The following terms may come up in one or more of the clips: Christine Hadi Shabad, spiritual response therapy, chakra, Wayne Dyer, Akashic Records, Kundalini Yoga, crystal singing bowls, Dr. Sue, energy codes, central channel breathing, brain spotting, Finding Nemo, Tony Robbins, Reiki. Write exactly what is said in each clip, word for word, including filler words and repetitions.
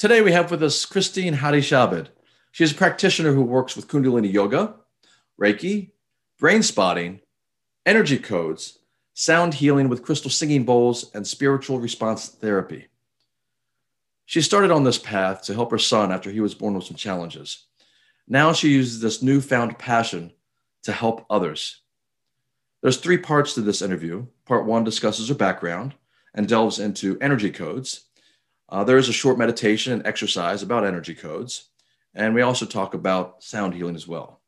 Today we have with us Christine Hadi Shabad. She is a practitioner who works with Kundalini Yoga, Reiki, brain spotting, energy codes, sound healing with crystal singing bowls, and spiritual response therapy. She started on this path to help her son after he was born with some challenges. Now she uses this newfound passion to help others. There's three parts to this interview. Part one discusses her background and delves into energy codes. Uh, there is a short meditation and exercise about energy codes. And we also talk about sound healing as well.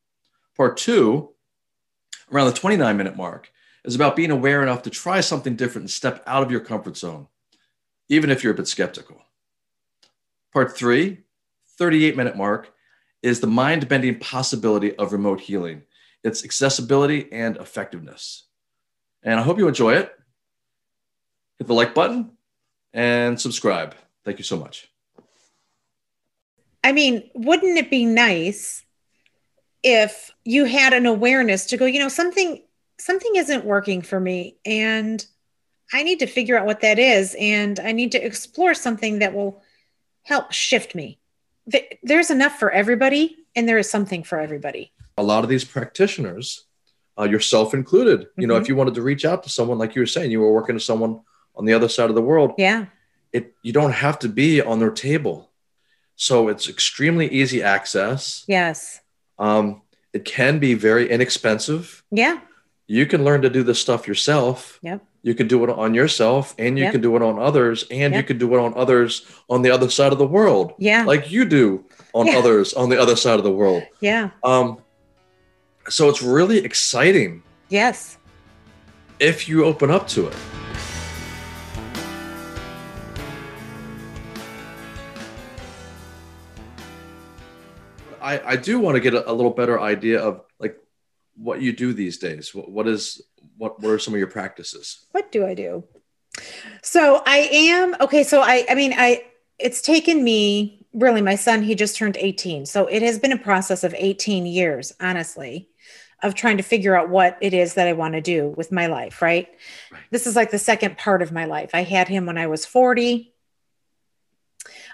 Part two, around the twenty-nine minute mark, is about being aware enough to try something different and step out of your comfort zone, even if you're a bit skeptical. Part three, thirty-eight minute mark, is the mind-bending possibility of remote healing, its accessibility and effectiveness. And I hope you enjoy it. Hit the like button and subscribe. Thank you so much. I mean, wouldn't it be nice if you had an awareness to go, you know, something, something isn't working for me and I need to figure out what that is. And I need to explore something that will help shift me. There's enough for everybody and there is something for everybody. A lot of these practitioners, uh, yourself included, you mm-hmm. know, if you wanted to reach out to someone, like you were saying, you were working with someone on the other side of the world. Yeah. It, you don't have to be on their table. So it's extremely easy access. Yes. Um, it can be very inexpensive. Yeah. You can learn to do this stuff yourself. Yep. You can do it on yourself and you yep. can do it on others and yep. you can do it on others on the other side of the world. Yeah. Like you do on yeah. others on the other side of the world. Yeah. Um, so it's really exciting. Yes. If you open up to it. I, I do want to get a, a little better idea of like what you do these days. What, what is, what, what are some of your practices? What do I do? So I am, okay. So I, I mean, I, it's taken me really, my son, he just turned eighteen. So it has been a process of eighteen years, honestly, of trying to figure out what it is that I want to do with my life. Right? Right. This is like the second part of my life. I had him when I was forty.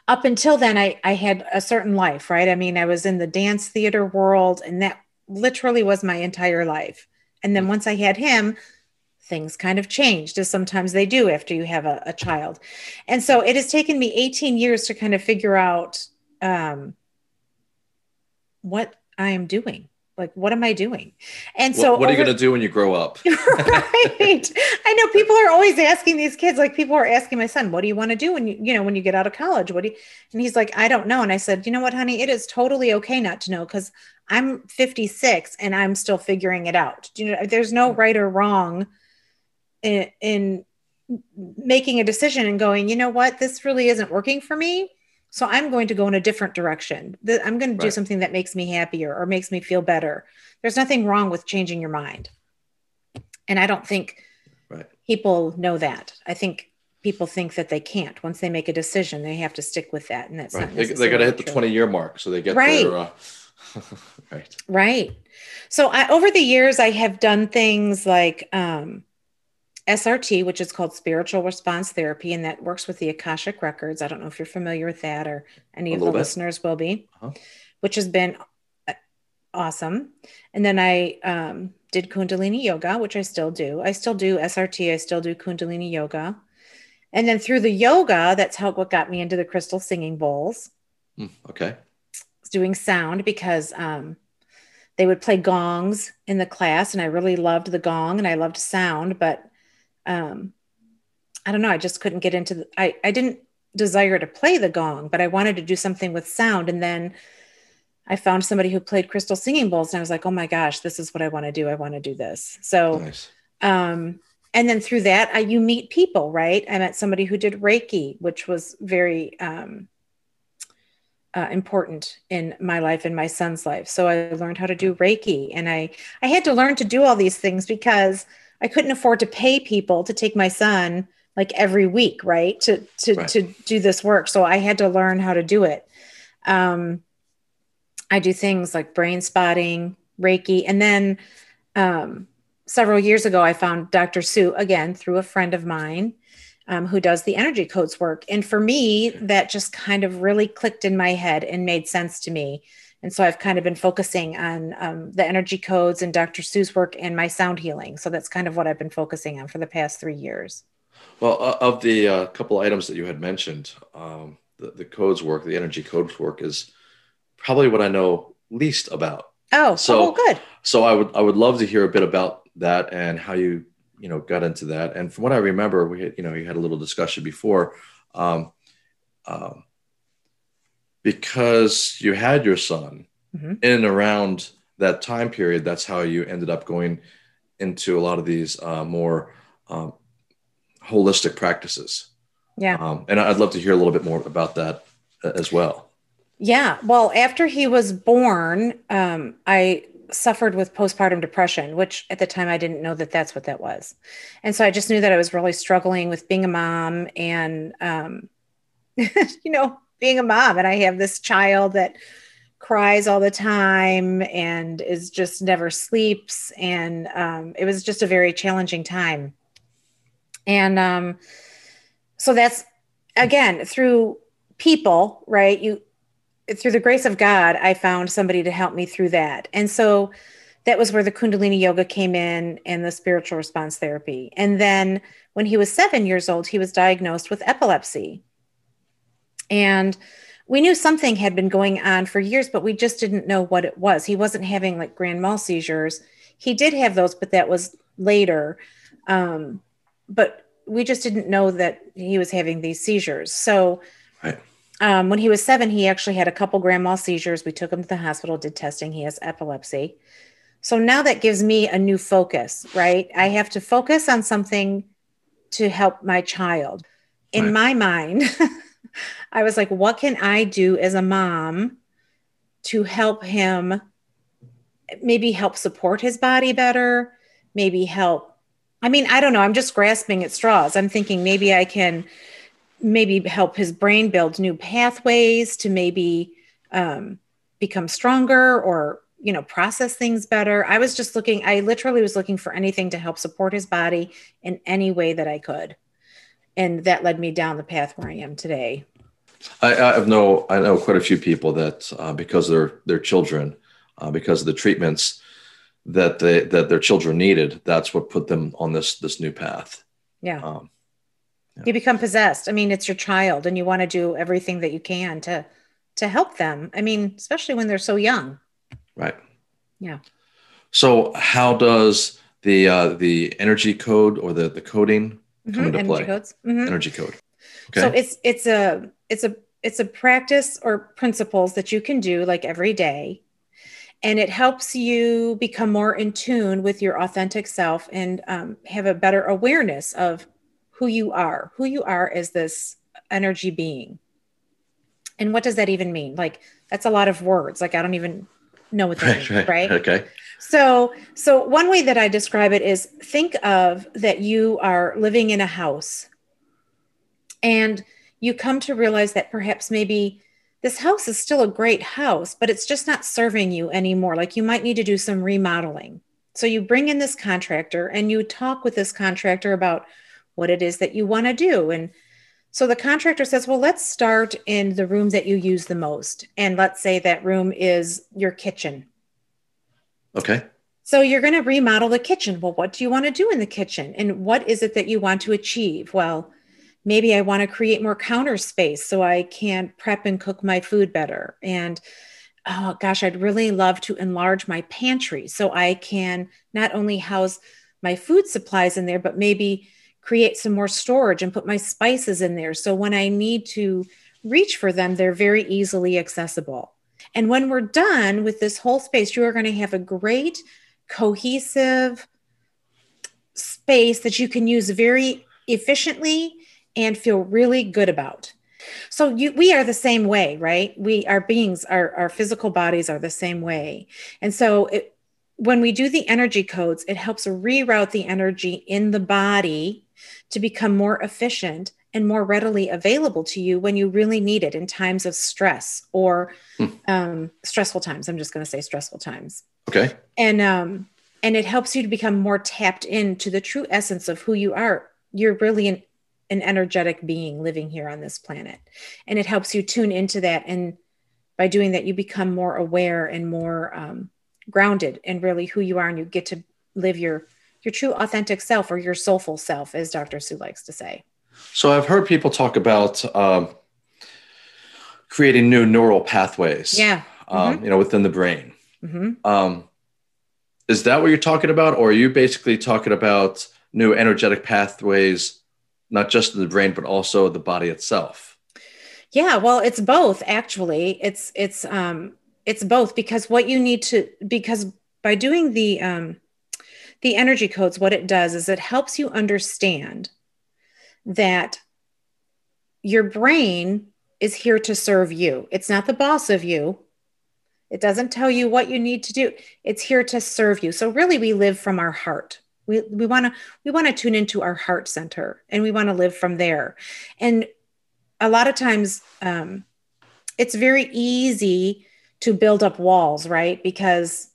Up until then, I, I had a certain life, right? I mean, I was in the dance theater world and that literally was my entire life. And then once I had him, things kind of changed, as sometimes they do after you have a, a child. And so it has taken me eighteen years to kind of figure out um, what I am doing. Like, what am I doing? And so what, what are you over- going to do when you grow up? Right. I know people are always asking these kids, like people are asking my son, what do you want to do when you, you know, when you get out of college, what do you, and he's like, I don't know. And I said, you know what, honey, it is totally okay not to know. Cause I'm fifty-six and I'm still figuring it out. You know, there's no right or wrong in, in making a decision and going, you know what, this really isn't working for me. So I'm going to go in a different direction. I'm going to do right. something that makes me happier or makes me feel better. There's nothing wrong with changing your mind. And I don't think right. people know that. I think people think that they can't. Once they make a decision, they have to stick with that. And that's right. not they, they got to hit the twenty year mark. So they get right. their... Uh... right. Right. So I, over the years, I have done things like um, S R T, which is called spiritual response therapy, and that works with the Akashic Records. I don't know if you're familiar with that or any of the listeners will be, uh-huh. which has been awesome. And then I um, did Kundalini Yoga, which I still do. I still do S R T. I still do Kundalini Yoga. And then through the yoga, that's how what got me into the crystal singing bowls. Mm, okay. It's doing sound because um, they would play gongs in the class and I really loved the gong and I loved sound, but Um, I don't know. I just couldn't get into the, I, I didn't desire to play the gong, but I wanted to do something with sound. And then I found somebody who played crystal singing bowls and I was like, oh my gosh, this is what I want to do. I want to do this. So, nice. um, and then through that, I, you meet people, right? I met somebody who did Reiki, which was very, um, uh, important in my life and my son's life. So I learned how to do Reiki and I, I had to learn to do all these things because I couldn't afford to pay people to take my son like every week, right? To, to, right. to do this work. So I had to learn how to do it. Um, I do things like brain spotting, Reiki. And then um, several years ago, I found Doctor Sue again, through a friend of mine. um, who does the energy codes work. And for me, that just kind of really clicked in my head and made sense to me. And so I've kind of been focusing on um, the energy codes and Doctor Sue's work and my sound healing. So that's kind of what I've been focusing on for the past three years. Well, uh, of the uh, couple items that you had mentioned, um, the, the codes work, the energy codes work is probably what I know least about. Oh, so oh, good. So I would, I would love to hear a bit about that and how you, you know, got into that. And from what I remember, we had, you know, you had a little discussion before, um, um, because you had your son mm-hmm. in and around that time period. That's how you ended up going into a lot of these uh, more um, holistic practices. Yeah. Um, and I'd love to hear a little bit more about that as well. Yeah. Well, after he was born, um, I suffered with postpartum depression, which at the time I didn't know that that's what that was. And so I just knew that I was really struggling with being a mom and, um, you know, being a mom, and I have this child that cries all the time and is just never sleeps. And um, it was just a very challenging time. And um, so that's, again, through people, right? You, through the grace of God, I found somebody to help me through that. And so that was where the Kundalini Yoga came in and the spiritual response therapy. And then when he was seven years old, he was diagnosed with epilepsy. And we knew something had been going on for years, but we just didn't know what it was. He wasn't having like grand mal seizures. He did have those, but that was later. Um, but we just didn't know that he was having these seizures. So right. um, when he was seven, he actually had a couple grand mal seizures. We took him to the hospital, did testing. He has epilepsy. So now that gives me a new focus, right? I have to focus on something to help my child. In right. my mind... I was like, what can I do as a mom to help him, maybe help support his body better, maybe help. I mean, I don't know. I'm just grasping at straws. I'm thinking maybe I can maybe help his brain build new pathways to maybe um, become stronger or, you know, process things better. I was just looking, I literally was looking for anything to help support his body in any way that I could. And that led me down the path where I am today. I, I know I know quite a few people that uh, because their their children, uh, because of the treatments that they that their children needed, that's what put them on this this new path. Yeah, um, yeah. You become possessed. I mean, it's your child, and you want to do everything that you can to to help them. I mean, especially when they're so young. Right. Yeah. So, how does the uh, the energy code or the the coding? Mm-hmm. Energy play. Codes. Mm-hmm. Energy code. Okay. So it's it's a it's a it's a practice or principles that you can do like every day, and it helps you become more in tune with your authentic self and um, have a better awareness of who you are, who you are as this energy being. And what does that even mean? Like that's a lot of words. Like I don't even know what that right, means. Right. right? Okay. So, so one way that I describe it is think of that you are living in a house and you come to realize that perhaps maybe this house is still a great house, but it's just not serving you anymore. Like you might need to do some remodeling. So you bring in this contractor and you talk with this contractor about what it is that you want to do. And so the contractor says, well, let's start in the room that you use the most. And let's say that room is your kitchen. Okay. So you're going to remodel the kitchen. Well, what do you want to do in the kitchen? And what is it that you want to achieve? Well, maybe I want to create more counter space so I can prep and cook my food better. And oh gosh, I'd really love to enlarge my pantry so I can not only house my food supplies in there, but maybe create some more storage and put my spices in there. So when I need to reach for them, they're very easily accessible. And when we're done with this whole space, you are going to have a great cohesive space that you can use very efficiently and feel really good about. So you, we are the same way, right? We, our beings, our, our physical bodies are the same way. And so it, when we do the energy codes, it helps reroute the energy in the body to become more efficient and more readily available to you when you really need it in times of stress or um, stressful times. I'm just going to say stressful times. Okay. And, um, and it helps you to become more tapped into the true essence of who you are. You're really an an energetic being living here on this planet. And it helps you tune into that. And by doing that, you become more aware and more um, grounded in really who you are, and you get to live your, your true authentic self, or your soulful self, as Doctor Sue likes to say. So I've heard people talk about um, creating new neural pathways, yeah, um, mm-hmm. you know, within the brain. Mm-hmm. Um, is that what you're talking about? Or are you basically talking about new energetic pathways, not just in the brain, but also the body itself? Yeah, well, it's both, actually. It's, it's, um, it's both, because what you need to, because by doing the, um, the energy codes, what it does is it helps you understand that your brain is here to serve you. It's not the boss of you. It doesn't tell you what you need to do. It's here to serve you. So really, we live from our heart. We we want to we want to tune into our heart center, and we want to live from there. And a lot of times, um, it's very easy to build up walls, right? Because,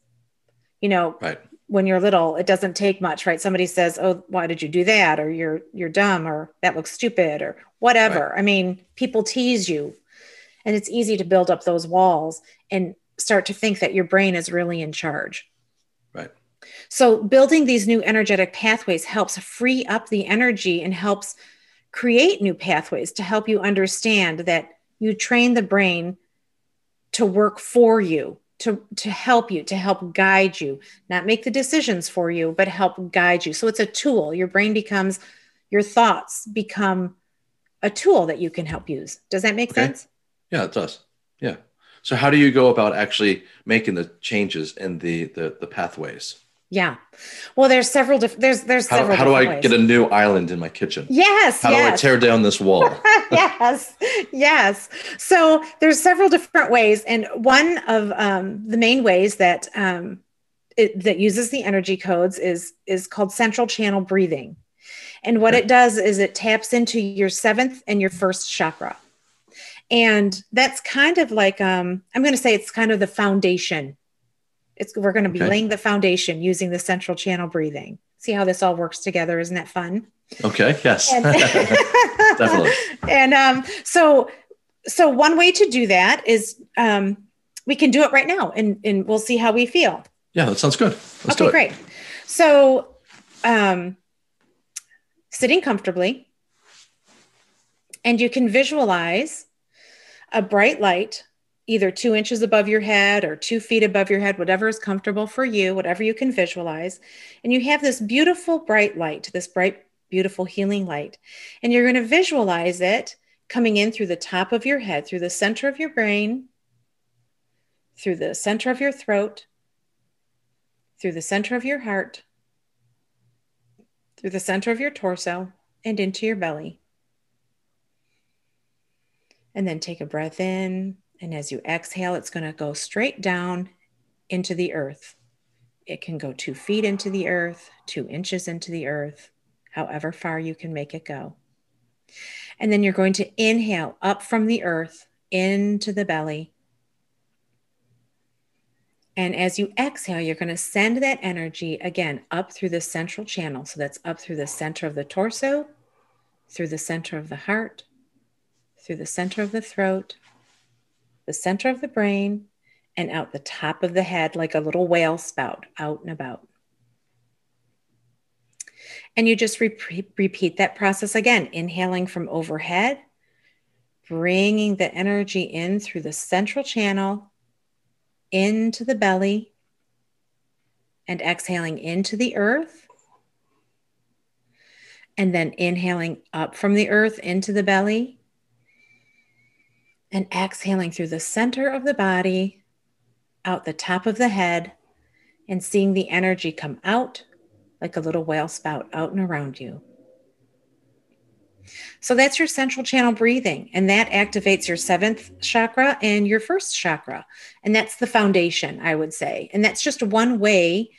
you know, right. When you're little, it doesn't take much, right? Somebody says, "Oh, why did you do that?" Or "You're you're dumb," or "That looks stupid," or whatever. Right. I mean, people tease you, and it's easy to build up those walls and start to think that your brain is really in charge. Right. So building these new energetic pathways helps free up the energy and helps create new pathways to help you understand that you train the brain to work for you, to, to help you, to help guide you, not make the decisions for you, but help guide you. So it's a tool. Your brain becomes, your thoughts become a tool that you can help use. Does that make okay. sense? Yeah, it does. Yeah. So how do you go about actually making the changes in the the, the pathways? Yeah, well, there's several. Dif- there's there's how, several. How do I ways. get a new island in my kitchen? Yes. How yes. do I tear down this wall? yes, yes. So there's several different ways, and one of um, the main ways that um, it, that uses the energy codes is is called central channel breathing, and what okay. it does is it taps into your seventh and your first chakra. And that's kind of like, um, I'm going to say it's kind of the foundation. It's, we're going to be okay. laying the foundation using the central channel breathing. See how this all works together. Isn't that fun? Okay. Yes, and, definitely. And um, so, so one way to do that is um, we can do it right now, and, and we'll see how we feel. Yeah, that sounds good. Let's okay, do it. Great. So um, sitting comfortably, and you can visualize a bright light, either two inches above your head or two feet above your head, whatever is comfortable for you, whatever you can visualize. And you have this beautiful bright light, this bright, beautiful healing light. And you're going to visualize it coming in through the top of your head, through the center of your brain, through the center of your throat, through the center of your heart, through the center of your torso, and into your belly. And then take a breath in. And as you exhale, it's going to go straight down into the earth. It can go two feet into the earth, two inches into the earth, however far you can make it go. And then you're going to inhale up from the earth into the belly. And as you exhale, you're going to send that energy again up through the central channel. So that's up through the center of the torso, through the center of the heart, through the center of the throat, the center of the brain, and out the top of the head like a little whale spout, out and about. And you just re- repeat that process again, inhaling from overhead, bringing the energy in through the central channel, into the belly, and exhaling into the earth, and then inhaling up from the earth into the belly, and exhaling through the center of the body, out the top of the head, and seeing the energy come out like a little whale spout out and around you. So that's your central channel breathing, and that activates your seventh chakra and your first chakra. And that's the foundation, I would say. And that's just one way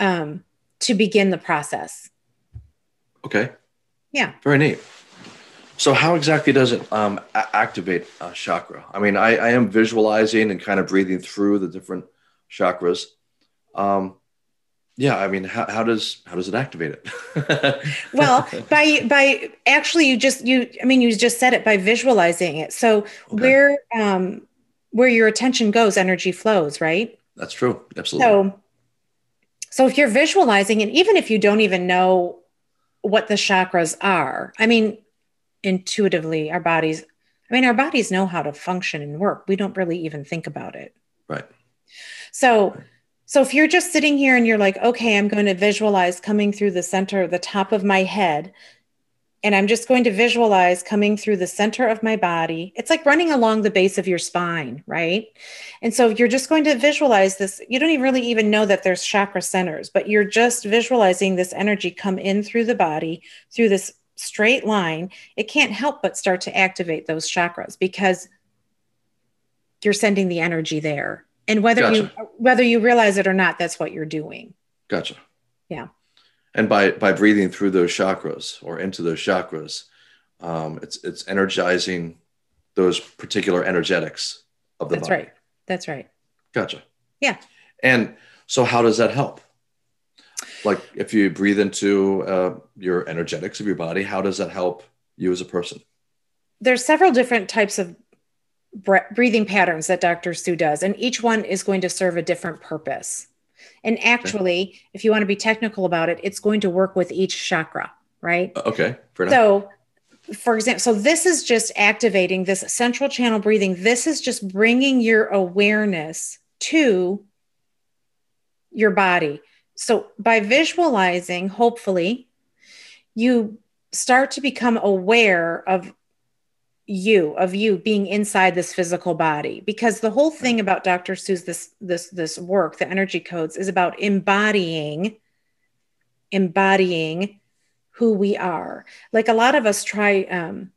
um, to begin the process. Okay. Yeah. Very neat. So how exactly does it um, a- activate a chakra? I mean, I, I am visualizing and kind of breathing through the different chakras. Um, Yeah, I mean, how, how does how does it activate it? Well, by by actually, you just you I mean, you just said it, by visualizing it. So okay. where um, where your attention goes, energy flows, right? That's true, absolutely. So, so if you're visualizing, and even if you don't even know what the chakras are, I mean, intuitively, our bodies, I mean, our bodies know how to function and work. We don't really even think about it, right? So. Right. So if you're just sitting here and you're like, okay, I'm going to visualize coming through the center of the top of my head, and I'm just going to visualize coming through the center of my body, it's like running along the base of your spine, right? And so you're just going to visualize this. You don't even really even know that there's chakra centers, but you're just visualizing this energy come in through the body, through this straight line. It can't help but start to activate those chakras because you're sending the energy there. And whether gotcha. you whether you realize it or not, that's what you're doing. Gotcha. Yeah. And by by breathing through those chakras or into those chakras, um, it's it's energizing those particular energetics of the that's body. That's right. That's right. Gotcha. Yeah. And so, how does that help? Like, if you breathe into uh, your energetics of your body, how does that help you as a person? There's several different types of breathing patterns that Doctor Sue does, and each one is going to serve a different purpose. And actually, okay. if you want to be technical about it, it's going to work with each chakra, right? Okay. Fair so for example, so this is just activating this central channel breathing. This is just bringing your awareness to your body. So by visualizing, hopefully you start to become aware of you, of you being inside this physical body, because the whole thing about Doctor Sue's this, this, this work, the energy codes, is about embodying, embodying who we are. Like, a lot of us try, um,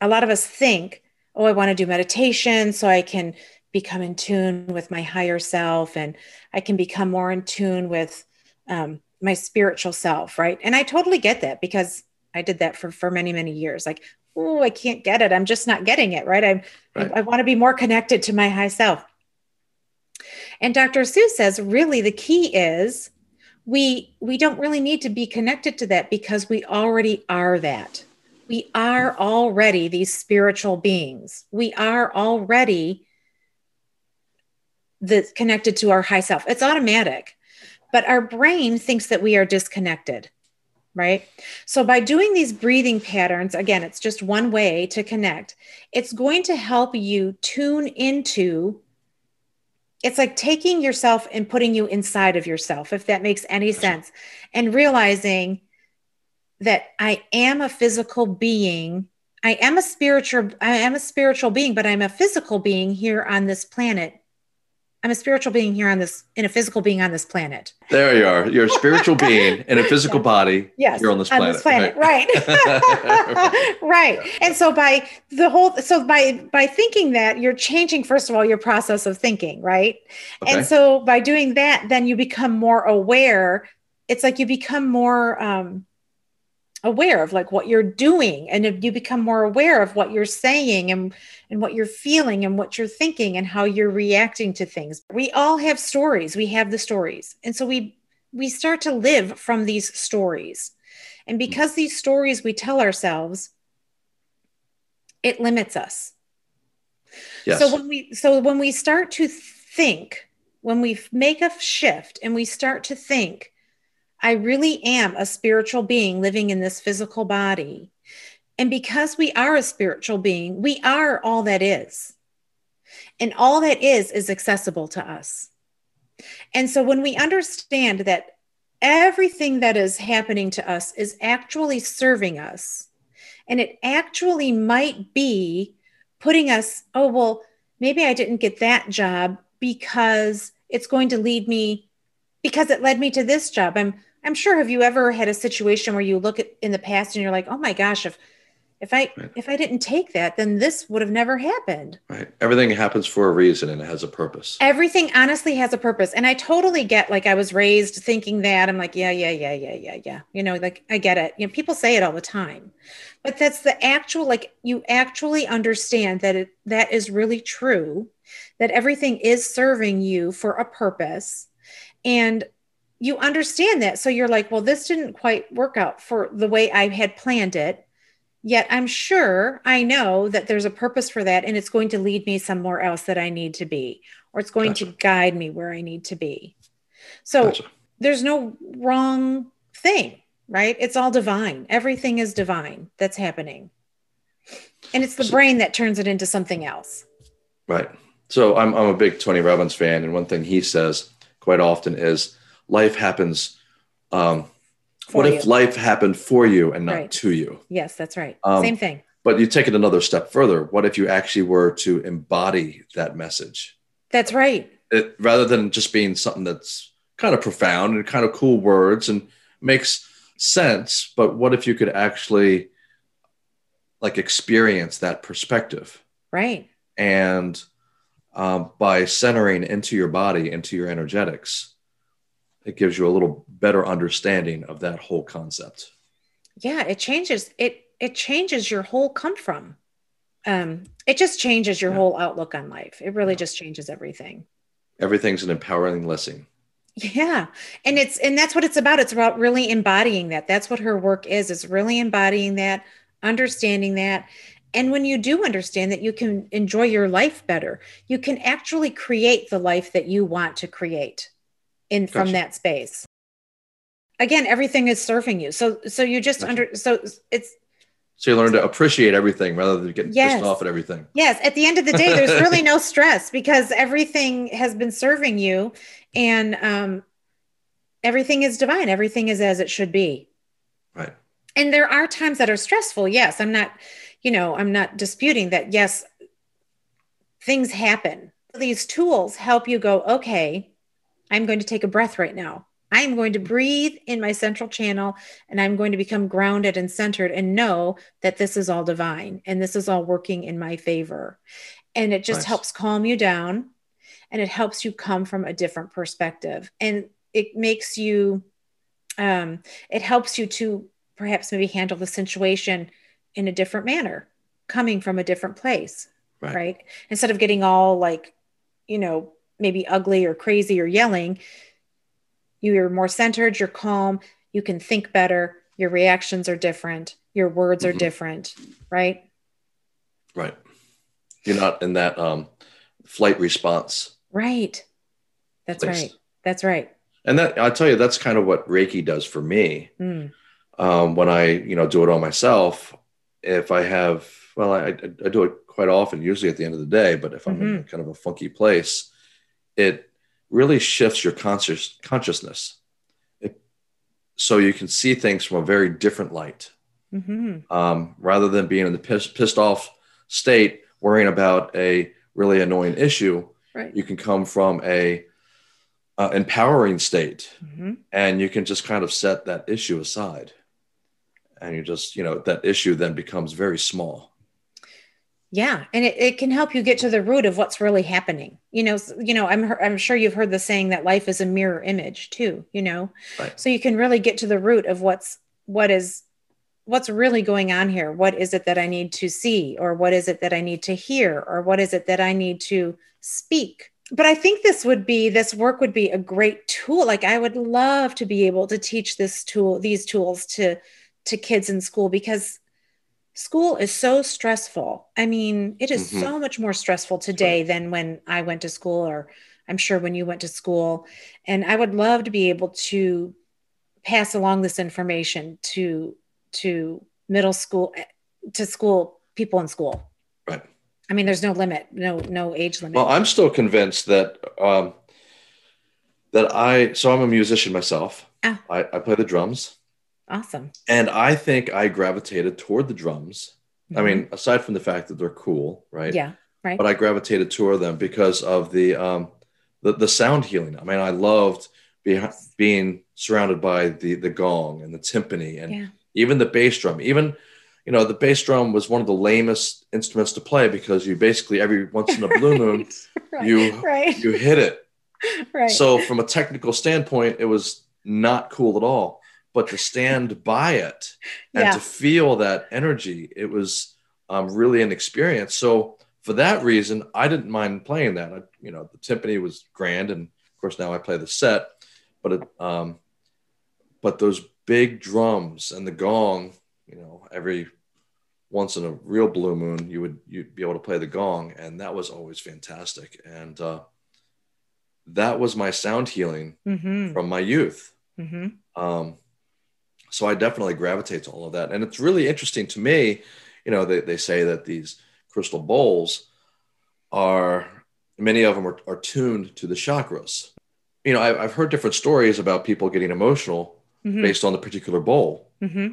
a lot of us think, oh, I want to do meditation so I can become in tune with my higher self, and I can become more in tune with, um, my spiritual self. Right. And I totally get that, because I did that for, for many, many years. Like, oh, I can't get it. I'm just not getting it, right? I'm, right. I, I want to be more connected to my high self. And Doctor Sue says, really, the key is we, we don't really need to be connected to that, because we already are that. We are already these spiritual beings. We are already the, connected to our high self. It's automatic, but our brain thinks that we are disconnected. Right? So by doing these breathing patterns, again, it's just one way to connect. It's going to help you tune into, it's like taking yourself and putting you inside of yourself, if that makes any sense, and realizing that I am a physical being. I am a spiritual, I am a spiritual being, but I'm a physical being here on this planet. I'm a spiritual being here on this, in a physical being on this planet. There you are. You're a spiritual being in a physical yes. body. Yes. You're on this planet. On this planet. Right. Right. right. Yeah. And so by the whole, so by, by thinking that, you're changing, first of all, your process of thinking, right? Okay. And so by doing that, then you become more aware. It's like you become more um, aware of like what you're doing, and if you become more aware of what you're saying and, and what you're feeling and what you're thinking and how you're reacting to things. We all have stories. We have the stories. And so we, we start to live from these stories. And because these stories we tell ourselves, it limits us. Yes. So when we, so when we start to think, when we make a shift and we start to think, I really am a spiritual being living in this physical body. And because we are a spiritual being, we are all that is. And all that is, is accessible to us. And so when we understand that everything that is happening to us is actually serving us, and it actually might be putting us, oh, well, maybe I didn't get that job because it's going to lead me, because it led me to this job. I'm I'm sure, have you ever had a situation where you look at in the past and you're like, oh my gosh, if if I right. if I didn't take that, then this would have never happened. Right. Everything happens for a reason, and it has a purpose. Everything honestly has a purpose. And I totally get, like, I was raised thinking that. I'm like, yeah, yeah, yeah, yeah, yeah, yeah. You know, like, I get it. You know, people say it all the time. But that's the actual, like, you actually understand that it, that is really true, that everything is serving you for a purpose. And you understand that. So you're like, well, this didn't quite work out for the way I had planned it. Yet I'm sure I know that there's a purpose for that, and it's going to lead me somewhere else that I need to be, or it's going gotcha. to guide me where I need to be. So gotcha. There's no wrong thing, right? It's all divine. Everything is divine that's happening. And it's the so, brain that turns it into something else. Right. So I'm, I'm a big Tony Robbins fan. And one thing he says quite often is life happens. Um, For what you. If life happened for you and not right. to you? Yes, that's right. Um, Same thing. But you take it another step further. What if you actually were to embody that message? That's right. It, rather than just being something that's kind of profound and kind of cool words and makes sense. But what if you could actually like experience that perspective? Right. And um, by centering into your body, into your energetics, it gives you a little better understanding of that whole concept. Yeah, it changes. It it changes your whole come from. Um, it just changes your yeah. whole outlook on life. It really yeah. just changes everything. Everything's an empowering lesson. Yeah. And it's and that's what it's about. It's about really embodying that. That's what her work is. It's really embodying that, understanding that. And when you do understand that, you can enjoy your life better. You can actually create the life that you want to create. In from gotcha. That space. Again, everything is serving you. So, so you just gotcha. under, so it's. So you learn to appreciate everything rather than getting yes. pissed off at everything. Yes. At the end of the day, there's really no stress because everything has been serving you, and um, everything is divine. Everything is as it should be. Right. And there are times that are stressful. Yes. I'm not, you know, I'm not disputing that. Yes. Things happen. These tools help you go, okay, I'm going to take a breath right now. I'm going to breathe in my central channel, and I'm going to become grounded and centered and know that this is all divine and this is all working in my favor. And it just nice. helps calm you down, and it helps you come from a different perspective. And it makes you, um, it helps you to perhaps maybe handle the situation in a different manner, coming from a different place, right? right? Instead of getting all like, you know, maybe ugly or crazy or yelling, you're more centered, you're calm, you can think better, your reactions are different, your words mm-hmm. are different, right? Right. You're not in that um, flight response. Right. That's place. right. That's right. And that, I'll tell you, that's kind of what Reiki does for me. Mm. Um, when I, you know, do it on myself, if I have, well, I, I do it quite often, usually at the end of the day, but if I'm mm-hmm. in kind of a funky place, it really shifts your conscious consciousness. It, so you can see things from a very different light, mm-hmm. um, rather than being in the piss, pissed off state, worrying about a really annoying issue. Right. You can come from a uh, empowering state, mm-hmm. and you can just kind of set that issue aside. And you just, you know, that issue then becomes very small. Yeah. And it, it can help you get to the root of what's really happening. You know, you know, I'm, I'm sure you've heard the saying that life is a mirror image too, you know, right. So you can really get to the root of what's, what is, what's really going on here. What is it that I need to see, or what is it that I need to hear, or what is it that I need to speak? But I think this would be, this work would be a great tool. Like I would love to be able to teach this tool, these tools to, to kids in school, because school is so stressful. I mean, it is mm-hmm. so much more stressful today right. than when I went to school, or I'm sure when you went to school. And I would love to be able to pass along this information to, to middle school, to school, people in school. Right. I mean, there's no limit, no, no age limit. Well, I'm still convinced that, um, that I, so I'm a musician myself. Ah. I, I play the drums. Awesome. And I think I gravitated toward the drums. Mm-hmm. I mean, aside from the fact that they're cool, right? Yeah, right. But I gravitated toward them because of the um, the, the sound healing. I mean, I loved be- being surrounded by the the gong and the timpani, and yeah. even the bass drum. Even, you know, the bass drum was one of the lamest instruments to play because you basically every once in a right. blue moon, right. you right. you hit it. Right. So from a technical standpoint, it was not cool at all. But to stand by it and yeah. to feel that energy, it was um, really an experience. So for that reason, I didn't mind playing that. I, you know, the timpani was grand. And of course, now I play the set. But it, um, but those big drums and the gong, you know, every once in a real blue moon, you would you'd be able to play the gong, and that was always fantastic. And uh, that was my sound healing mm-hmm. from my youth. Mm-hmm. Um, so I definitely gravitate to all of that, and it's really interesting to me. You know, they they say that these crystal bowls are, many of them are, are tuned to the chakras. You know, I've, I've heard different stories about people getting emotional mm-hmm. based on the particular bowl. Mm-hmm.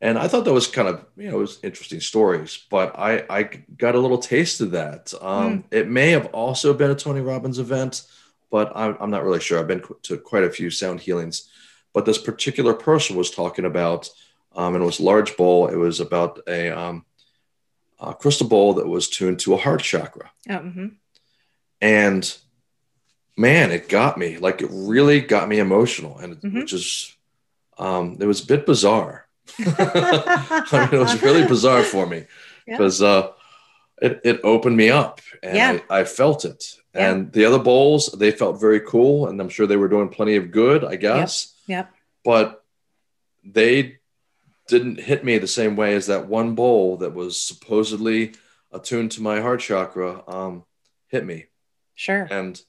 And I thought that was kind of, you know, it was interesting stories, but I, I got a little taste of that. Um, mm. It may have also been a Tony Robbins event, but I'm, I'm not really sure. I've been to quite a few sound healings, but this particular person was talking about, um, and it was large bowl. It was about a, um, a crystal bowl that was tuned to a heart chakra. Oh, mm-hmm. And man, it got me, like it really got me emotional. And mm-hmm. which is, um, it was a bit bizarre. I mean, it was really bizarre for me because yeah. uh, it, it opened me up, and yeah. I, I felt it. Yeah. And the other bowls, they felt very cool, and I'm sure they were doing plenty of good, I guess. Yep. Yep. But they didn't hit me the same way as that one bowl that was supposedly attuned to my heart chakra um, hit me. Sure. And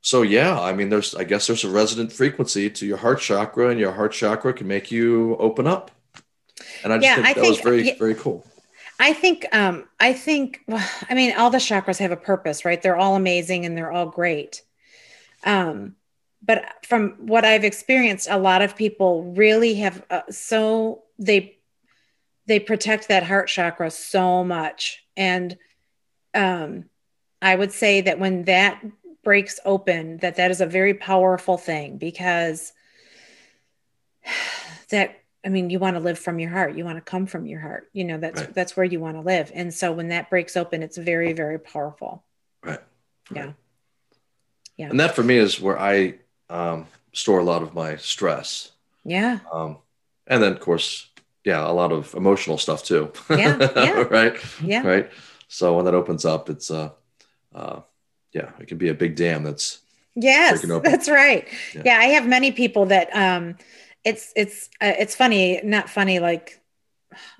so, yeah, I mean, there's, I guess there's a resonant frequency to your heart chakra, and your heart chakra can make you open up. And I just yeah, think I that think, was very, yeah, very cool. I think, um, I think, well, I mean, all the chakras have a purpose, right? They're all amazing and they're all great. Um, but from what I've experienced, a lot of people really have, uh, so they, they protect that heart chakra so much. And, um, I would say that when that breaks open, that that is a very powerful thing, because that, I mean, you want to live from your heart. You want to come from your heart. You know, that's, right. that's where you want to live. And so when that breaks open, it's very, very powerful. Right. Yeah. Right. Yeah. And that for me is where I um, store a lot of my stress. Yeah. Um, and then of course, yeah, a lot of emotional stuff too. Yeah. yeah. right. Yeah. Right. So when that opens up, it's, uh, uh, yeah, it can be a big dam. That's yes, that's right. Yeah. yeah. I have many people that, um, It's, it's, uh, it's funny, not funny, like,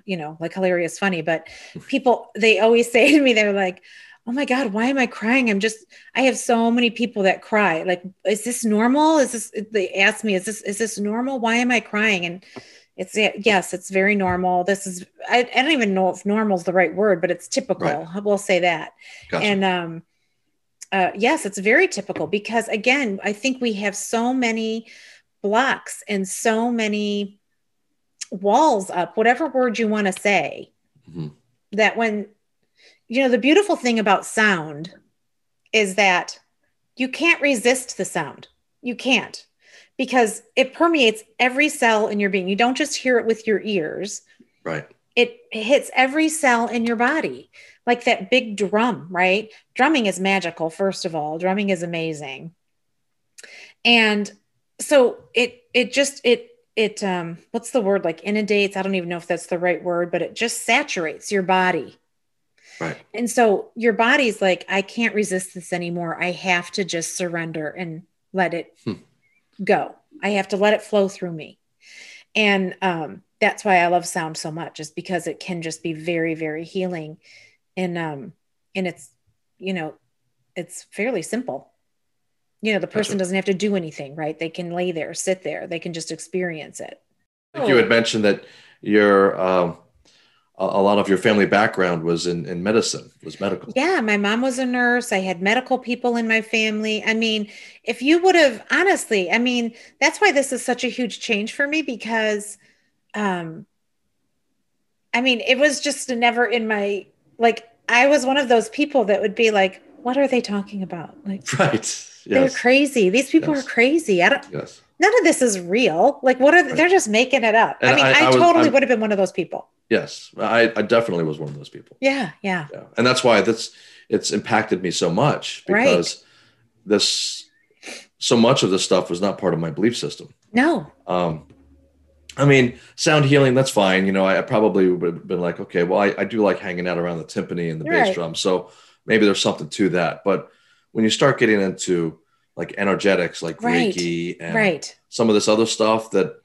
you know, like hilarious funny, but people, they always say to me, they're like, oh my God, why am I crying? I'm just, I have so many people that cry. Like, is this normal? Is this, they ask me, is this, is this normal? Why am I crying? And it's, yes, it's very normal. This is, I, I don't even know if normal is the right word, but it's typical. Right. We'll say that. Gotcha. And, um, uh, yes, it's very typical, because again, I think we have so many blocks and so many walls up, whatever word you want to say, mm-hmm. that when, you know, the beautiful thing about sound is that you can't resist the sound. You can't, because it permeates every cell in your being. You don't just hear it with your ears. Right. It hits every cell in your body. Like that big drum, right? Drumming is magical. First of all, drumming is amazing. And so it, it just, it, it, um, what's the word? Like inundates. I don't even know if that's the right word, but it just saturates your body. Right. And so your body's like, I can't resist this anymore. I have to just surrender and let it hmm. go. I have to let it flow through me. And, um, that's why I love sound so much, is because it can just be very, very healing. And, um, and it's, you know, it's fairly simple. You know, the person doesn't have to do anything, right? They can lay there, sit there. They can just experience it. I think you had mentioned that your, um, a, a lot of your family background was in, in medicine, was medical. Yeah. My mom was a nurse. I had medical people in my family. I mean, if you would have, honestly, I mean, that's why this is such a huge change for me, because, um, I mean, it was just never in my, like, I was one of those people that would be like, what are they talking about? Like, right. They're yes. crazy. These people yes. are crazy. I don't, yes. none of this is real. Like, what are, right. they're just making it up. And I mean, I, I, I was, totally I'm, would have been one of those people. Yes. I, I definitely was one of those people. Yeah. Yeah. yeah. And that's why that's, it's impacted me so much, because right. this, so much of this stuff was not part of my belief system. No. Um, I mean, sound healing, that's fine. You know, I, I probably would have been like, okay, well, I, I do like hanging out around the timpani and the You're bass right. drum. So maybe there's something to that, but when you start getting into like energetics, like right. Reiki and right. some of this other stuff that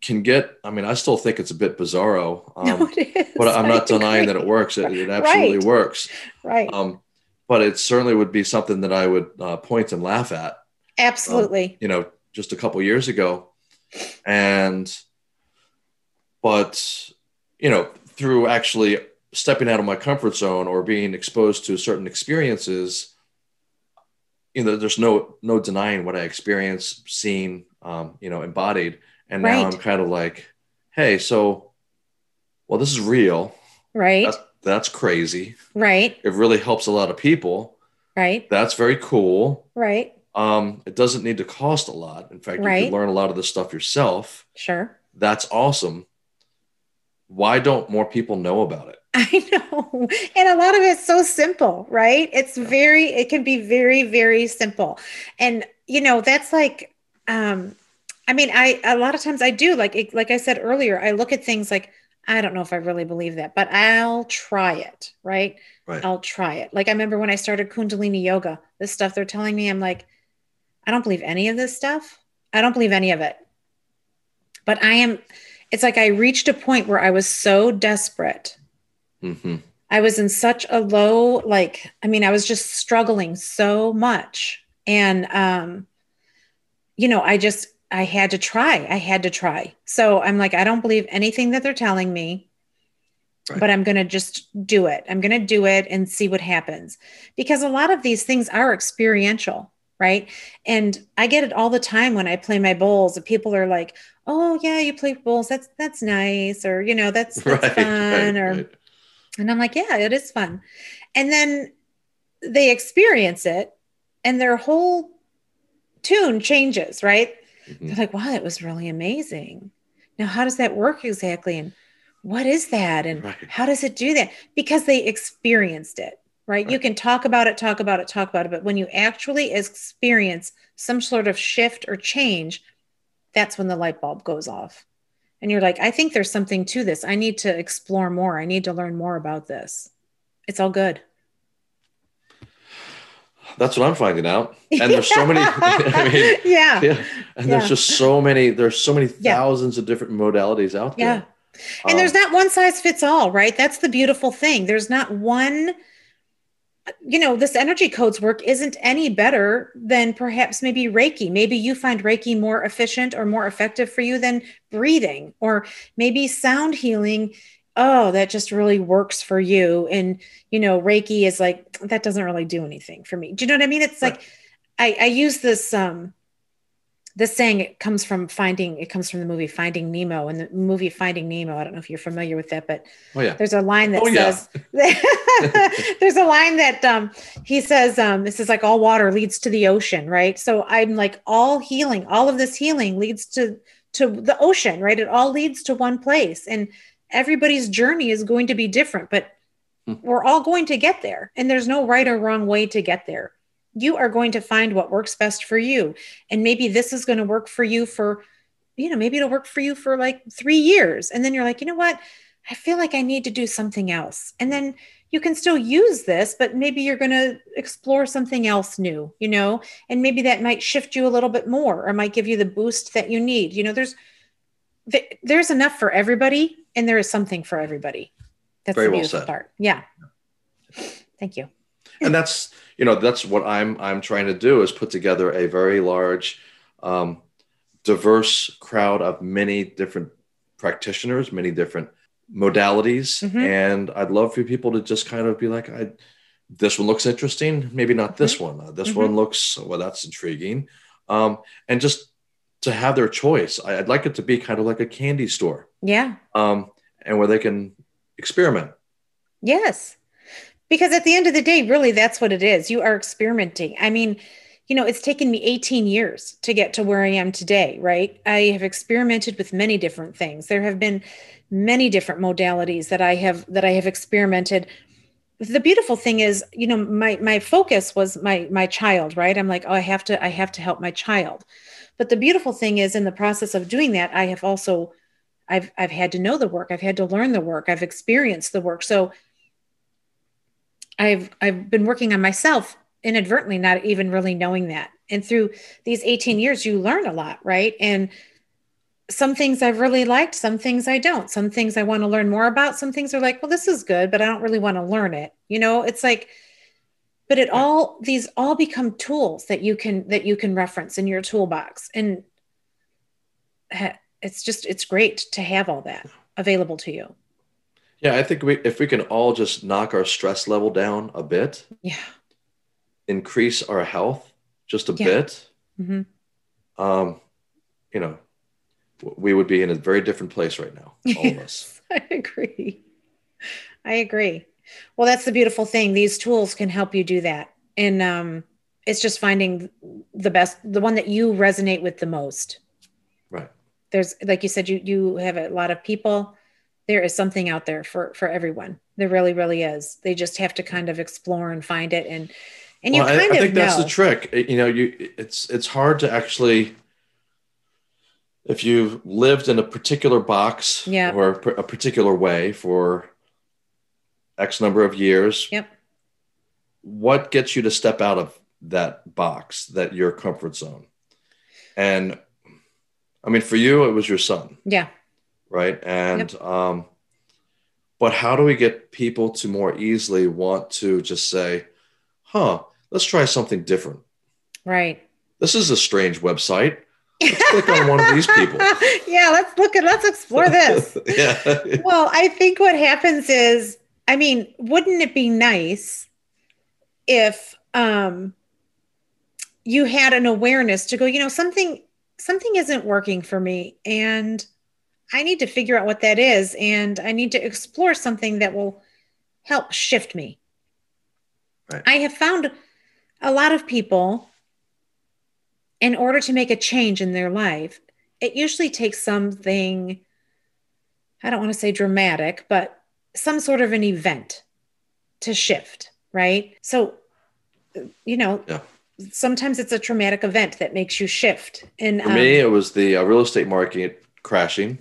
can get, I mean, I still think it's a bit bizarro, um, no, it is. But I'm not denying that it works. It, it absolutely right. works. Right. Um, but it certainly would be something that I would uh, point and laugh at. Absolutely. Um, you know, just a couple years ago. And, but, you know, through actually stepping out of my comfort zone or being exposed to certain experiences, you know, there's no, no denying what I experienced, seen, um, you know, embodied. And right. now I'm kind of like, hey, so, well, this is real. Right. That's, that's crazy. Right. It really helps a lot of people. Right. That's very cool. Right. Um, it doesn't need to cost a lot. In fact, right. you can learn a lot of this stuff yourself. Sure. That's awesome. Why don't more people know about it? I know. And a lot of it's so simple, right? It's very, it can be very, very simple. And, you know, that's like, um, I mean, I, a lot of times I do, like, it, like I said earlier, I look at things like, I don't know if I really believe that, but I'll try it. Right. Right. I'll try it. Like, I remember when I started Kundalini Yoga, this stuff they're telling me, I'm like, I don't believe any of this stuff. I don't believe any of it, but I am, it's like, I reached a point where I was so desperate. Mm-hmm. I was in such a low, like, I mean, I was just struggling so much. And, um, you know, I just, I had to try, I had to try. So I'm like, I don't believe anything that they're telling me, right. but I'm going to just do it. I'm going to do it and see what happens, because a lot of these things are experiential. Right. And I get it all the time when I play my bowls, and people are like, oh yeah, you play bowls. That's, that's nice. Or, you know, that's, that's right, fun. Right, or, right. And I'm like, yeah, it is fun. And then they experience it and their whole tune changes, right? Mm-hmm. They're like, wow, that was really amazing. Now, how does that work exactly? And what is that? And right. how does it do that? Because they experienced it, right? right? You can talk about it, talk about it, talk about it. But when you actually experience some sort of shift or change, that's when the light bulb goes off. And you're like, I think there's something to this. I need to explore more. I need to learn more about this. It's all good. That's what I'm finding out. And there's so many, I mean, yeah. yeah. And yeah. there's just so many, there's so many thousands yeah. of different modalities out there. Yeah. And um, there's not one size fits all, right? That's the beautiful thing. There's not one, you know, this energy codes work isn't any better than perhaps maybe Reiki. Maybe you find Reiki more efficient or more effective for you than breathing, or maybe sound healing. Oh, that just really works for you. And, you know, Reiki is like, that doesn't really do anything for me. Do you know what I mean? It's right. like, I, I use this, um, this saying, it comes from finding, it comes from the movie Finding Nemo and the movie Finding Nemo. I don't know if you're familiar with that, but oh, yeah. there's a line that oh, says, yeah. there's a line that um, he says, um, this is like all water leads to the ocean, right? So I'm like, all healing, all of this healing leads to, to the ocean, right? It all leads to one place. And everybody's journey is going to be different, but we're all going to get there. And there's no right or wrong way to get there. You are going to find what works best for you. And maybe this is going to work for you for, you know, maybe it'll work for you for like three years. And then you're like, you know what? I feel like I need to do something else. And then you can still use this, but maybe you're going to explore something else new, you know, and maybe that might shift you a little bit more or might give you the boost that you need. You know, there's, there's enough for everybody and there is something for everybody. That's the beautiful part. Yeah. Thank you. And that's, you know, that's what I'm, I'm trying to do is put together a very large, um, diverse crowd of many different practitioners, many different modalities. Mm-hmm. And I'd love for people to just kind of be like, I, this one looks interesting. Maybe not mm-hmm. this one. Uh, this mm-hmm. one looks, well, that's intriguing. Um, and just to have their choice. I, I'd like it to be kind of like a candy store. Yeah. Um, and where they can experiment. Yes. Because at the end of the day, really, that's what it is. You are experimenting. I mean, you know, it's taken me eighteen years to get to where I am today, right? I have experimented with many different things. There have been many different modalities that I have, that I have experimented. The beautiful thing is, you know, my, my focus was my, my child, right? I'm like, oh, I have to, I have to help my child. But the beautiful thing is in the process of doing that, I have also, I've, I've had to know the work. I've had to learn the work. I've experienced the work. So I've, I've been working on myself inadvertently not even really knowing that. And through these eighteen years, you learn a lot, right? And some things I've really liked, some things I don't, some things I want to learn more about, some things are like, well, this is good, but I don't really want to learn it. You know, it's like, but it all, these all become tools that you can, that you can reference in your toolbox. And it's just, it's great to have all that available to you. Yeah. I think we, if we can all just knock our stress level down a bit, yeah, increase our health just a yeah. bit, mm-hmm. um, you know, we would be in a very different place right now. All yes, of us. I agree. I agree. Well, that's the beautiful thing. These tools can help you do that. And um, it's just finding the best, the one that you resonate with the most. Right. There's, like you said, you, you have a lot of people. There is something out there for, for everyone. There really, really is. They just have to kind of explore and find it. And, and well, you kind I, of I think know. That's the trick. You know, you it's, it's hard to actually, if you've lived in a particular box yeah. or a particular way for X number of years, yep. what gets you to step out of that box, that your comfort zone? And I mean, for you, it was your son. Yeah. Right. And, yep. um, but how do we get people to more easily want to just say, huh, let's try something different. Right. This is a strange website. Let's click on one of these people. Yeah, let's look at, let's explore this. yeah. Well, I think what happens is, I mean, wouldn't it be nice if um, you had an awareness to go, you know, something, something isn't working for me and I need to figure out what that is. And I need to explore something that will help shift me. Right. I have found a lot of people, in order to make a change in their life, it usually takes something, I don't want to say dramatic, but some sort of an event to shift, right? So, you know, yeah. sometimes it's a traumatic event that makes you shift. And for um, me, it was the uh, real estate market crashing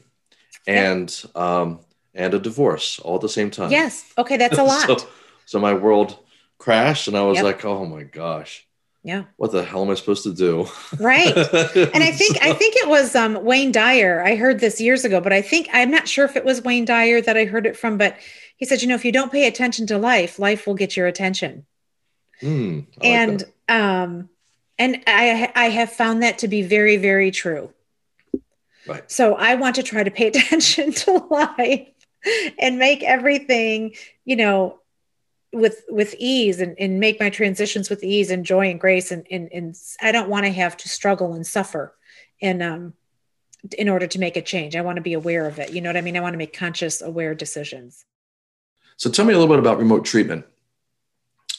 and yeah. um, and a divorce all at the same time. Yes. Okay, that's a lot. so, so my world crashed and I was yep. like, oh my gosh. Yeah. What the hell am I supposed to do? Right. And I think, I think it was um, Wayne Dyer. I heard this years ago, but I think, I'm not sure if it was Wayne Dyer that I heard it from, but he said, you know, if you don't pay attention to life, life will get your attention. Mm, I and, like that. um, and I, I have found that to be very, very true. Right. So I want to try to pay attention to life and make everything, you know, with, with ease and, and make my transitions with ease and joy and grace. And, and, and I don't want to have to struggle and suffer and, um, in order to make a change. I want to be aware of it. You know what I mean? I want to make conscious, aware decisions. So tell me a little bit about remote treatment.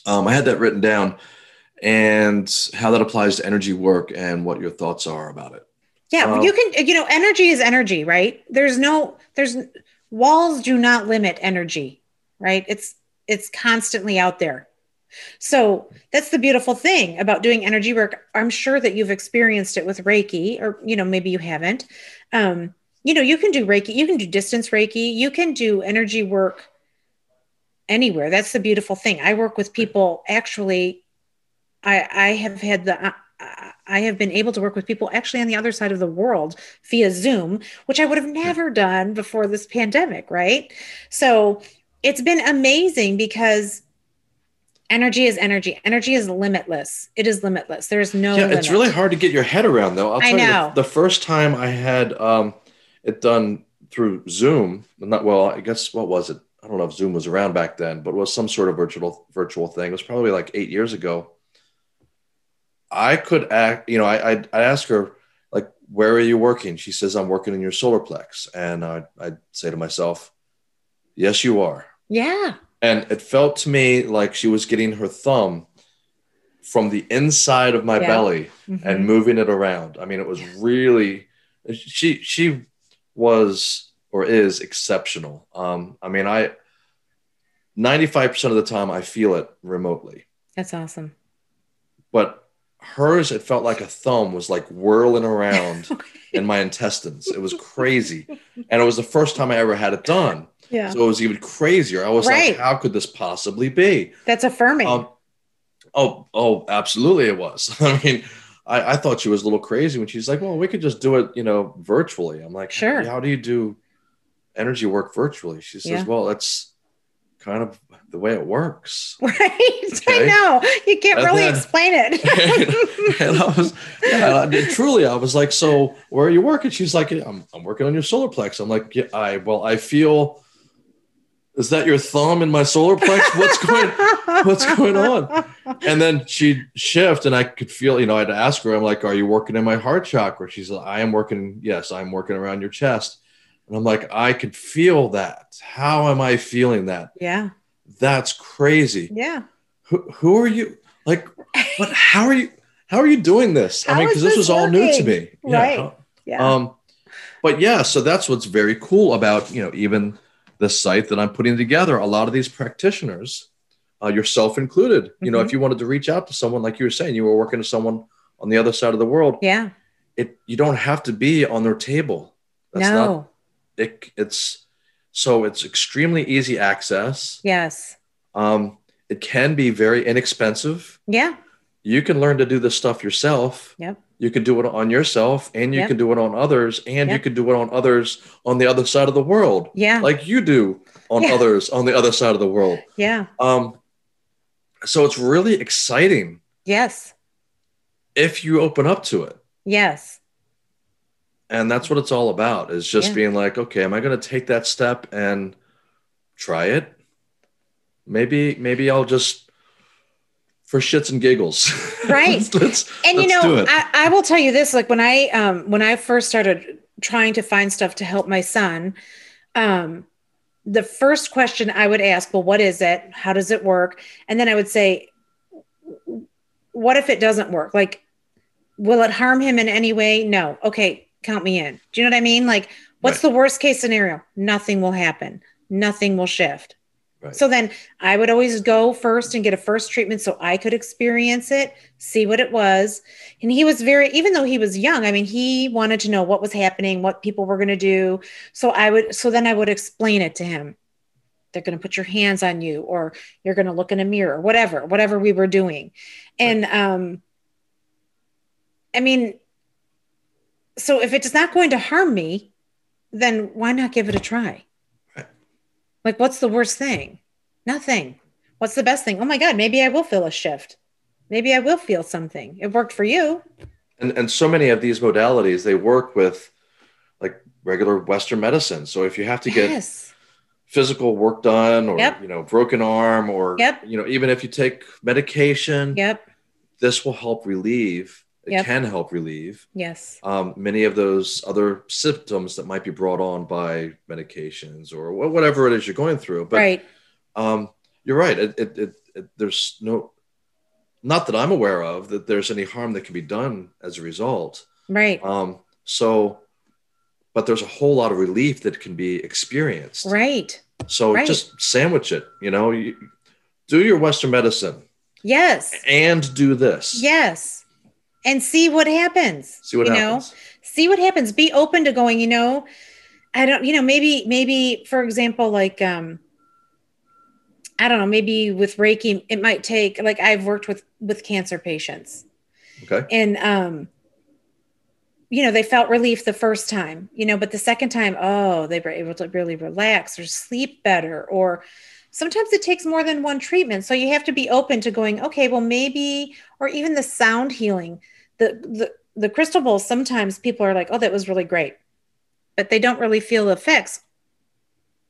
Um, I had that written down and how that applies to energy work and what your thoughts are about it. Yeah. Um, you can, you know, energy is energy, right? There's no, there's walls do not limit energy, right? It's, It's constantly out there. So that's the beautiful thing about doing energy work. I'm sure that you've experienced it with Reiki, or, you know, maybe you haven't. Um, you know, you can do Reiki, you can do distance Reiki, you can do energy work anywhere. That's the beautiful thing. I work with people. Actually, I, I have had the, I, I have been able to work with people actually on the other side of the world via Zoom, which I would have never done before this pandemic. Right. So it's been amazing because energy is energy. Energy is limitless. It is limitless. There is no Yeah, limit. It's really hard to get your head around, though. I'll tell I know. You, the, the first time I had um, it done through Zoom, not well, I guess, what was it? I don't know if Zoom was around back then, but it was some sort of virtual virtual thing. It was probably like eight years ago. I could act, you know, I, I, I asked her, like, where are you working? She says, I'm working in your solar plex. And I, I'd say to myself, yes, you are. Yeah. And it felt to me like she was getting her thumb from the inside of my yeah. belly mm-hmm. and moving it around. I mean, it was yeah. really, she, she was, or is exceptional. Um, I mean, I, ninety-five percent of the time I feel it remotely. That's awesome. But hers, it felt like a thumb was like whirling around in my intestines. It was crazy. And it was the first time I ever had it done. Yeah. So it was even crazier. I was right. like, how could this possibly be? That's affirming. Um, Oh, oh, absolutely. It was. I mean, I, I thought she was a little crazy when she's like, well, we could just do it, you know, virtually. I'm like, sure. How do you do energy work virtually? She says, yeah. well, that's kind of the way it works. Right. Okay? I know. You can't and really then, explain it. and, and I was, yeah, I, truly, I was like, so where are you working? She's like, I'm, I'm working on your solar plex. I'm like, yeah, I, well, I feel, is that your thumb in my solar plex? What's going What's going on? And then she'd shift and I could feel, you know, I'd ask her, I'm like, are you working in my heart chakra? She's like, I am working. Yes, I'm working around your chest. And I'm like, I could feel that. How am I feeling that? Yeah. That's crazy. Yeah. Who, who are you? Like, what, how are you, how are you doing this? How I mean, cause this was working? All new to me. Right. Yeah. yeah. Um, but yeah, so that's, what's very cool about, you know, even the site that I'm putting together, a lot of these practitioners, uh, yourself included, you mm-hmm. know, if you wanted to reach out to someone, like you were saying, you were working with someone on the other side of the world. Yeah. It, you don't have to be on their table. That's no. not, It, it's so it's extremely easy access. Yes. Um, it can be very inexpensive. Yeah. You can learn to do this stuff yourself. Yep. You can do it on yourself and you yep. can do it on others and yep. you can do it on others on the other side of the world. Yeah. Like you do on yeah. others on the other side of the world. Yeah. Um, so it's really exciting. Yes. If you open up to it. Yes. And that's what it's all about, is just yeah. being like, okay, am I going to take that step and try it? Maybe, maybe I'll just, for shits and giggles. Right. let's, let's, and let's you know, I, I will tell you this, like when I, um, when I first started trying to find stuff to help my son, um, the first question I would ask, well, what is it? How does it work? And then I would say, what if it doesn't work? Like, will it harm him in any way? No. Okay. Count me in. Do you know what I mean? Like, what's right. the worst case scenario? Nothing will happen. Nothing will shift. Right. So then I would always go first and get a first treatment so I could experience it, see what it was. And he was very, even though he was young, I mean, he wanted to know what was happening, what people were going to do. So I would, so then I would explain it to him. They're going to put your hands on you, or you're going to look in a mirror, whatever, whatever we were doing. And, right. um, I mean, so if it's not going to harm me, then why not give it a try? Right. Like, what's the worst thing? Nothing. What's the best thing? Oh my God, maybe I will feel a shift. Maybe I will feel something. It worked for you. And, and so many of these modalities, they work with like regular Western medicine. So if you have to get yes. physical work done, or, yep. you know, broken arm, or, yep. you know, even if you take medication, yep. this will help relieve. It yep. can help relieve yes. um, many of those other symptoms that might be brought on by medications or whatever it is you're going through. But right. Um, you're right. It, it, it, it, there's no, not that I'm aware of, that there's any harm that can be done as a result. Right. Um, so, but there's a whole lot of relief that can be experienced. Right. So right. just sandwich it, you know, you, do your Western medicine. Yes. And do this. Yes. And see what happens, see what you happens. know, see what happens. Be open to going, you know, I don't, you know, maybe, maybe for example, like, um, I don't know, maybe with Reiki, it might take, like I've worked with, with cancer patients. Okay. And, um, you know, they felt relief the first time, you know, but the second time, oh, they were able to really relax or sleep better. Or sometimes it takes more than one treatment. So you have to be open to going, okay, well maybe, or even the sound healing, the, the, the crystal bowls, sometimes people are like, oh, that was really great, but they don't really feel the effects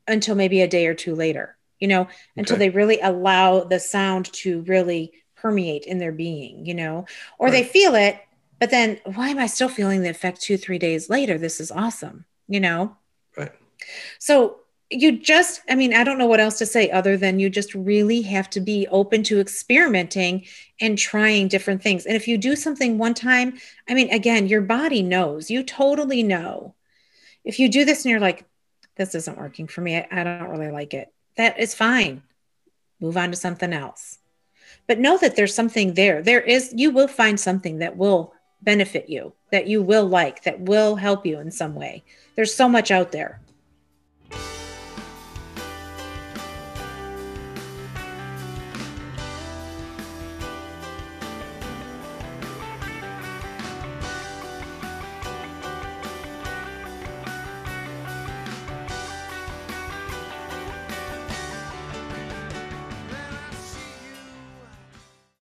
until maybe a day or two later, you know, okay. until they really allow the sound to really permeate in their being, you know, or right. they feel it, but then why am I still feeling the effect two, three days later? This is awesome. You know? Right. So you just, I mean, I don't know what else to say other than you just really have to be open to experimenting and trying different things. And if you do something one time, I mean, again, your body knows, you totally know. If you do this and you're like, this isn't working for me, I, I don't really like it, that is fine. Move on to something else. But know that there's something there. There is, you will find something that will benefit you, that you will like, that will help you in some way. There's so much out there.